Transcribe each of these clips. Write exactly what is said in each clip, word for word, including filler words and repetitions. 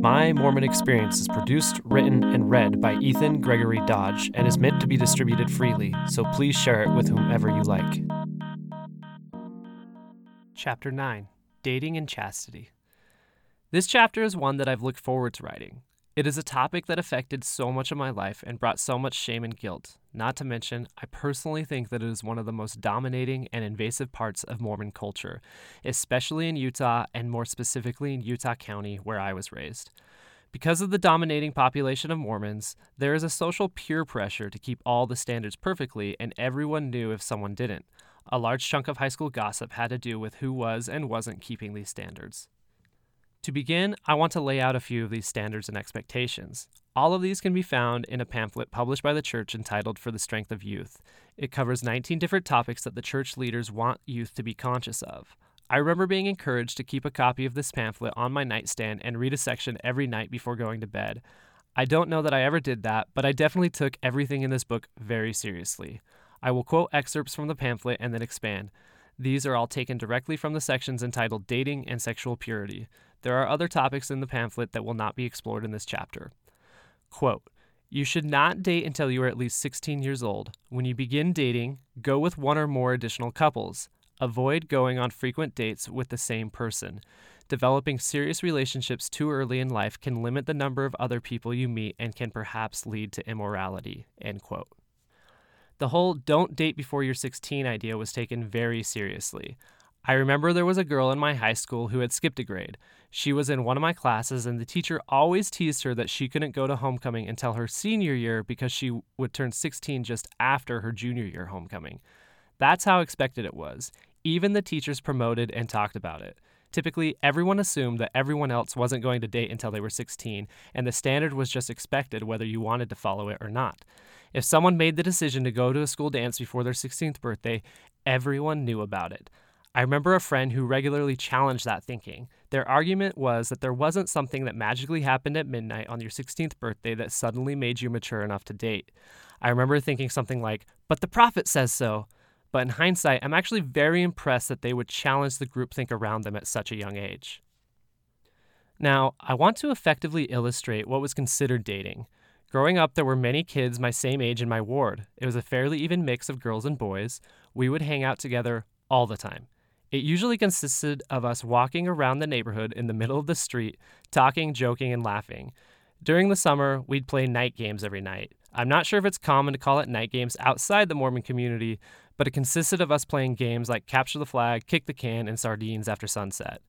My Mormon Experience is produced, written, and read by Ethan Gregory Dodge and is meant to be distributed freely, so please share it with whomever you like. Chapter nine, Dating and Chastity. This chapter is one that I've looked forward to writing. It is a topic that affected so much of my life and brought so much shame and guilt. Not to mention, I personally think that it is one of the most dominating and invasive parts of Mormon culture, especially in Utah and more specifically in Utah County, where I was raised. Because of the dominating population of Mormons, there is a social peer pressure to keep all the standards perfectly, and everyone knew if someone didn't. A large chunk of high school gossip had to do with who was and wasn't keeping these standards. To begin, I want to lay out a few of these standards and expectations. All of these can be found in a pamphlet published by the church entitled For the Strength of Youth. It covers nineteen different topics that the church leaders want youth to be conscious of. I remember being encouraged to keep a copy of this pamphlet on my nightstand and read a section every night before going to bed. I don't know that I ever did that, but I definitely took everything in this book very seriously. I will quote excerpts from the pamphlet and then expand. These are all taken directly from the sections entitled Dating and Sexual Purity. There are other topics in the pamphlet that will not be explored in this chapter. Quote, "You should not date until you are at least sixteen years old. When you begin dating, go with one or more additional couples. Avoid going on frequent dates with the same person. Developing serious relationships too early in life can limit the number of other people you meet and can perhaps lead to immorality." End quote. The whole don't date before you're sixteen idea was taken very seriously. I remember there was a girl in my high school who had skipped a grade. She was in one of my classes, and the teacher always teased her that she couldn't go to homecoming until her senior year because she would turn sixteen just after her junior year homecoming. That's how expected it was. Even the teachers promoted and talked about it. Typically, everyone assumed that everyone else wasn't going to date until they were sixteen, and the standard was just expected whether you wanted to follow it or not. If someone made the decision to go to a school dance before their sixteenth birthday, everyone knew about it. I remember a friend who regularly challenged that thinking. Their argument was that there wasn't something that magically happened at midnight on your sixteenth birthday that suddenly made you mature enough to date. I remember thinking something like, "But the prophet says so." But in hindsight, I'm actually very impressed that they would challenge the groupthink around them at such a young age. Now, I want to effectively illustrate what was considered dating. Growing up, there were many kids my same age in my ward. It was a fairly even mix of girls and boys. We would hang out together all the time. It usually consisted of us walking around the neighborhood in the middle of the street, talking, joking, and laughing. During the summer, we'd play night games every night. I'm not sure if it's common to call it night games outside the Mormon community, but it consisted of us playing games like Capture the Flag, Kick the Can, and Sardines after sunset.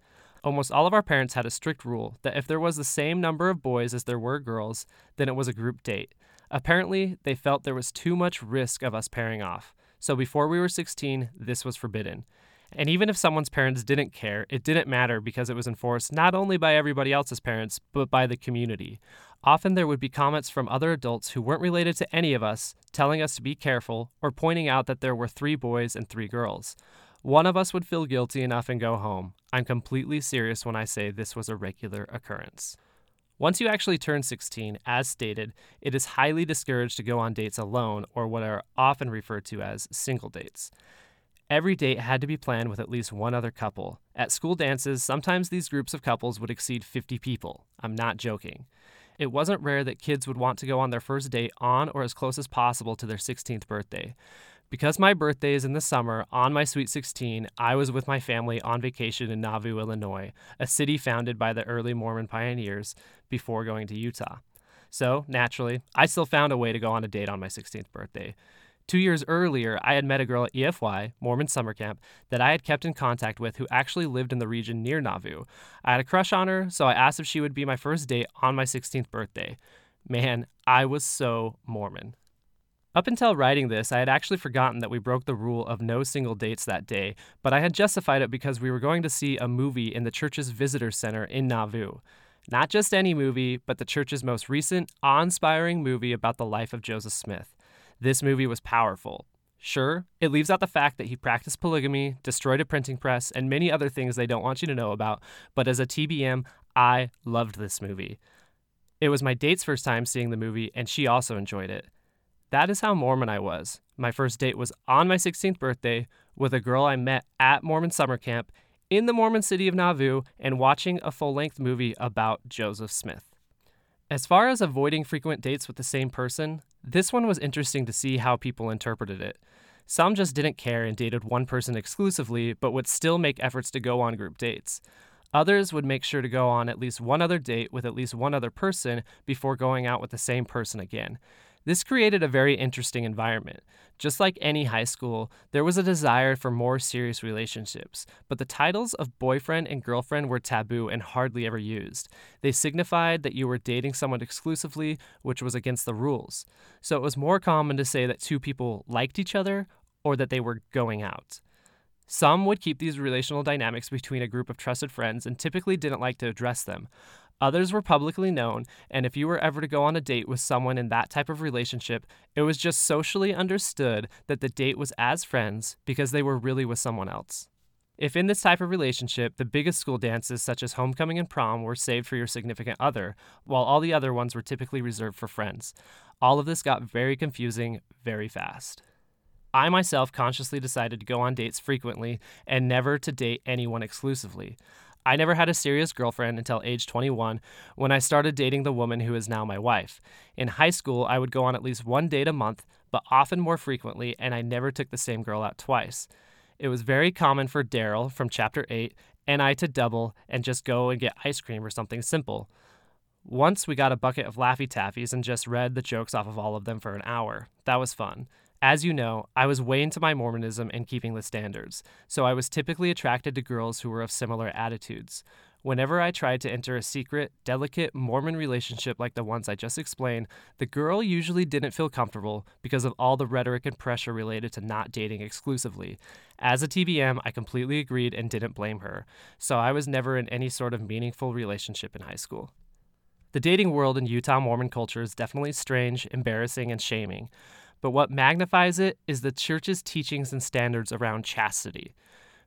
Almost all of our parents had a strict rule that if there was the same number of boys as there were girls, then it was a group date. Apparently, they felt there was too much risk of us pairing off. So before we were sixteen, this was forbidden. And even if someone's parents didn't care, it didn't matter because it was enforced not only by everybody else's parents, but by the community. Often there would be comments from other adults who weren't related to any of us, telling us to be careful or pointing out that there were three boys and three girls. One of us would feel guilty enough and go home. I'm completely serious when I say this was a regular occurrence. Once you actually turn sixteen, as stated, it is highly discouraged to go on dates alone, or what are often referred to as single dates. Every date had to be planned with at least one other couple. At school dances, sometimes these groups of couples would exceed fifty people. I'm not joking. It wasn't rare that kids would want to go on their first date on or as close as possible to their sixteenth birthday. Because my birthday is in the summer, on my sweet sixteen, I was with my family on vacation in Nauvoo, Illinois, a city founded by the early Mormon pioneers before going to Utah. So, naturally, I still found a way to go on a date on my sixteenth birthday. Two years earlier, I had met a girl at E F Y, Mormon summer camp, that I had kept in contact with who actually lived in the region near Nauvoo. I had a crush on her, so I asked if she would be my first date on my sixteenth birthday. Man, I was so Mormon. Up until writing this, I had actually forgotten that we broke the rule of no single dates that day, but I had justified it because we were going to see a movie in the church's visitor center in Nauvoo. Not just any movie, but the church's most recent, awe-inspiring movie about the life of Joseph Smith. This movie was powerful. Sure, it leaves out the fact that he practiced polygamy, destroyed a printing press, and many other things they don't want you to know about, but as a T B M, I loved this movie. It was my date's first time seeing the movie, and she also enjoyed it. That is how Mormon I was. My first date was on my sixteenth birthday with a girl I met at Mormon summer camp in the Mormon city of Nauvoo and watching a full-length movie about Joseph Smith. As far as avoiding frequent dates with the same person, this one was interesting to see how people interpreted it. Some just didn't care and dated one person exclusively, but would still make efforts to go on group dates. Others would make sure to go on at least one other date with at least one other person before going out with the same person again. This created a very interesting environment. Just like any high school, there was a desire for more serious relationships, but the titles of boyfriend and girlfriend were taboo and hardly ever used. They signified that you were dating someone exclusively, which was against the rules. So it was more common to say that two people liked each other or that they were going out. Some would keep these relational dynamics between a group of trusted friends and typically didn't like to address them. Others were publicly known, and if you were ever to go on a date with someone in that type of relationship, it was just socially understood that the date was as friends because they were really with someone else. If in this type of relationship, the biggest school dances such as homecoming and prom were saved for your significant other, while all the other ones were typically reserved for friends. All of this got very confusing very fast. I myself consciously decided to go on dates frequently and never to date anyone exclusively. I never had a serious girlfriend until age twenty-one when I started dating the woman who is now my wife. In high school, I would go on at least one date a month, but often more frequently, and I never took the same girl out twice. It was very common for Daryl from Chapter eight and I to double and just go and get ice cream or something simple. Once we got a bucket of Laffy Taffies and just read the jokes off of all of them for an hour. That was fun. As you know, I was way into my Mormonism and keeping the standards, so I was typically attracted to girls who were of similar attitudes. Whenever I tried to enter a secret, delicate Mormon relationship like the ones I just explained, the girl usually didn't feel comfortable because of all the rhetoric and pressure related to not dating exclusively. As a T B M, I completely agreed and didn't blame her, so I was never in any sort of meaningful relationship in high school. The dating world in Utah Mormon culture is definitely strange, embarrassing, and shaming. But what magnifies it is the church's teachings and standards around chastity.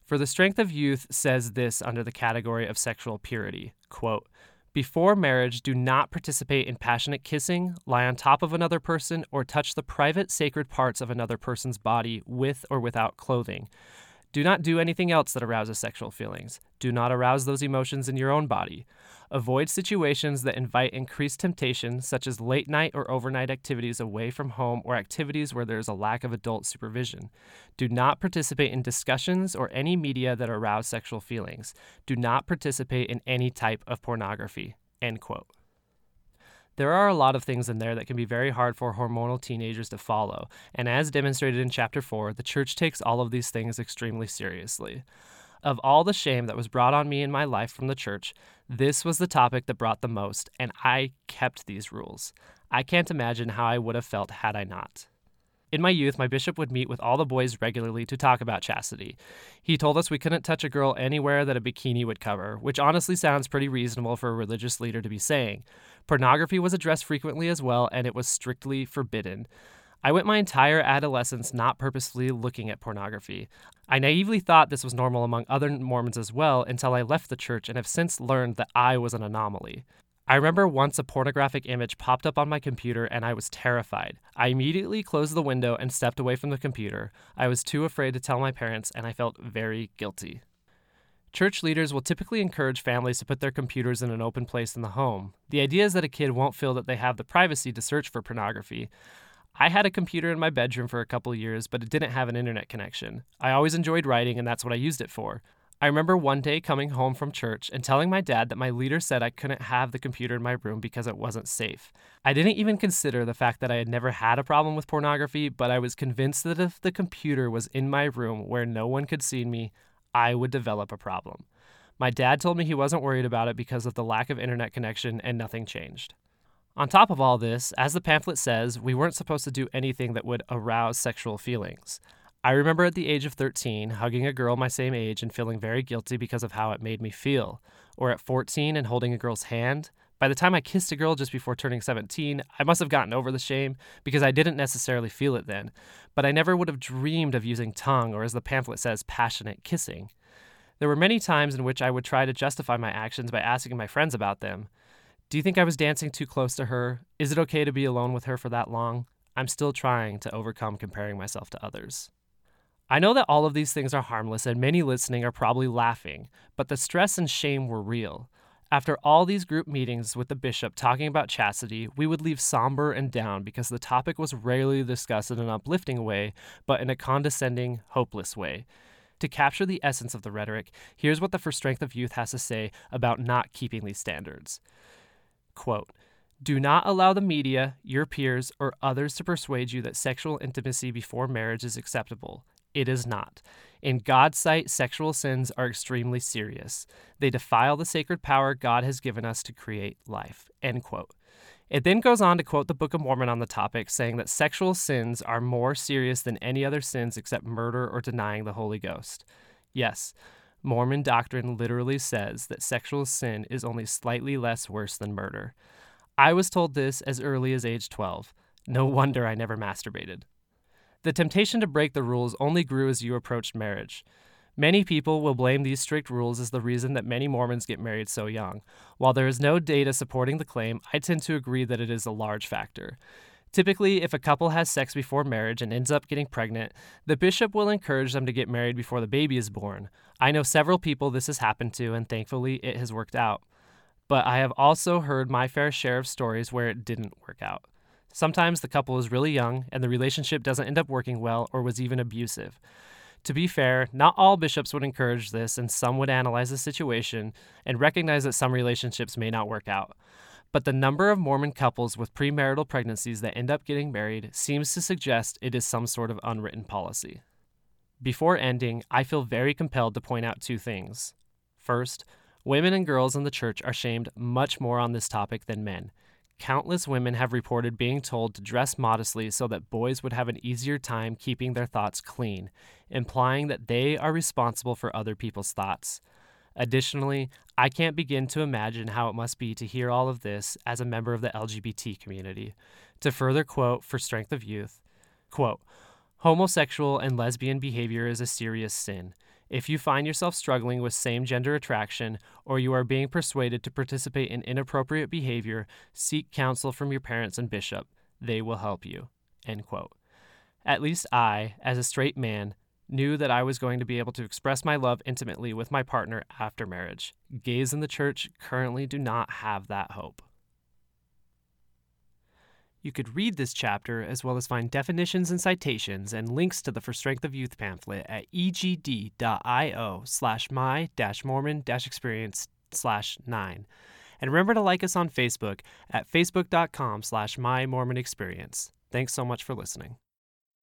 For the Strength of Youth says this under the category of sexual purity, quote, "Before marriage, do not participate in passionate kissing, lie on top of another person, or touch the private sacred parts of another person's body with or without clothing. Do not do anything else that arouses sexual feelings. Do not arouse those emotions in your own body. Avoid situations that invite increased temptation, such as late night or overnight activities away from home or activities where there is a lack of adult supervision. Do not participate in discussions or any media that arouse sexual feelings. Do not participate in any type of pornography." End quote. There are a lot of things in there that can be very hard for hormonal teenagers to follow, and as demonstrated in Chapter four, the church takes all of these things extremely seriously. Of all the shame that was brought on me in my life from the church, this was the topic that brought the most, and I kept these rules. I can't imagine how I would have felt had I not. In my youth, my bishop would meet with all the boys regularly to talk about chastity. He told us we couldn't touch a girl anywhere that a bikini would cover, which honestly sounds pretty reasonable for a religious leader to be saying. Pornography was addressed frequently as well, and it was strictly forbidden. I went my entire adolescence not purposefully looking at pornography. I naively thought this was normal among other Mormons as well until I left the church and have since learned that I was an anomaly. I remember once a pornographic image popped up on my computer and I was terrified. I immediately closed the window and stepped away from the computer. I was too afraid to tell my parents and I felt very guilty. Church leaders will typically encourage families to put their computers in an open place in the home. The idea is that a kid won't feel that they have the privacy to search for pornography. I had a computer in my bedroom for a couple years, but it didn't have an internet connection. I always enjoyed writing and that's what I used it for. I remember one day coming home from church and telling my dad that my leader said I couldn't have the computer in my room because it wasn't safe. I didn't even consider the fact that I had never had a problem with pornography, but I was convinced that if the computer was in my room where no one could see me, I would develop a problem. My dad told me he wasn't worried about it because of the lack of internet connection and nothing changed. On top of all this, as the pamphlet says, we weren't supposed to do anything that would arouse sexual feelings. I remember at the age of thirteen, hugging a girl my same age and feeling very guilty because of how it made me feel, or at fourteen and holding a girl's hand. By the time I kissed a girl just before turning seventeen, I must have gotten over the shame because I didn't necessarily feel it then, but I never would have dreamed of using tongue or, as the pamphlet says, passionate kissing. There were many times in which I would try to justify my actions by asking my friends about them. Do you think I was dancing too close to her? Is it okay to be alone with her for that long? I'm still trying to overcome comparing myself to others. I know that all of these things are harmless and many listening are probably laughing, but the stress and shame were real. After all these group meetings with the bishop talking about chastity, we would leave somber and down because the topic was rarely discussed in an uplifting way, but in a condescending, hopeless way. To capture the essence of the rhetoric, here's what the For Strength of Youth has to say about not keeping these standards. Quote, "Do not allow the media, your peers, or others to persuade you that sexual intimacy before marriage is acceptable. It is not. In God's sight, sexual sins are extremely serious. They defile the sacred power God has given us to create life." End quote. It then goes on to quote the Book of Mormon on the topic, saying that sexual sins are more serious than any other sins except murder or denying the Holy Ghost. Yes, Mormon doctrine literally says that sexual sin is only slightly less worse than murder. I was told this as early as age twelve. No wonder I never masturbated. The temptation to break the rules only grew as you approached marriage. Many people will blame these strict rules as the reason that many Mormons get married so young. While there is no data supporting the claim, I tend to agree that it is a large factor. Typically, if a couple has sex before marriage and ends up getting pregnant, the bishop will encourage them to get married before the baby is born. I know several people this has happened to, and thankfully it has worked out. But I have also heard my fair share of stories where it didn't work out. Sometimes the couple is really young and the relationship doesn't end up working well or was even abusive. To be fair, not all bishops would encourage this, and some would analyze the situation and recognize that some relationships may not work out. But the number of Mormon couples with premarital pregnancies that end up getting married seems to suggest it is some sort of unwritten policy. Before ending, I feel very compelled to point out two things. First, women and girls in the church are shamed much more on this topic than men. Countless women have reported being told to dress modestly so that boys would have an easier time keeping their thoughts clean, implying that they are responsible for other people's thoughts. Additionally, I can't begin to imagine how it must be to hear all of this as a member of the L G B T community. To further quote For Strength of Youth, quote, "Homosexual and lesbian behavior is a serious sin. If you find yourself struggling with same-gender attraction, or you are being persuaded to participate in inappropriate behavior, seek counsel from your parents and bishop. They will help you." End quote. At least I, as a straight man, knew that I was going to be able to express my love intimately with my partner after marriage. Gays in the church currently do not have that hope. You could read this chapter as well as find definitions and citations and links to the For Strength of Youth pamphlet at egd.io slash my dash Mormon dash experience slash nine. And remember to like us on Facebook at facebook.com slash my Mormon experience. Thanks so much for listening.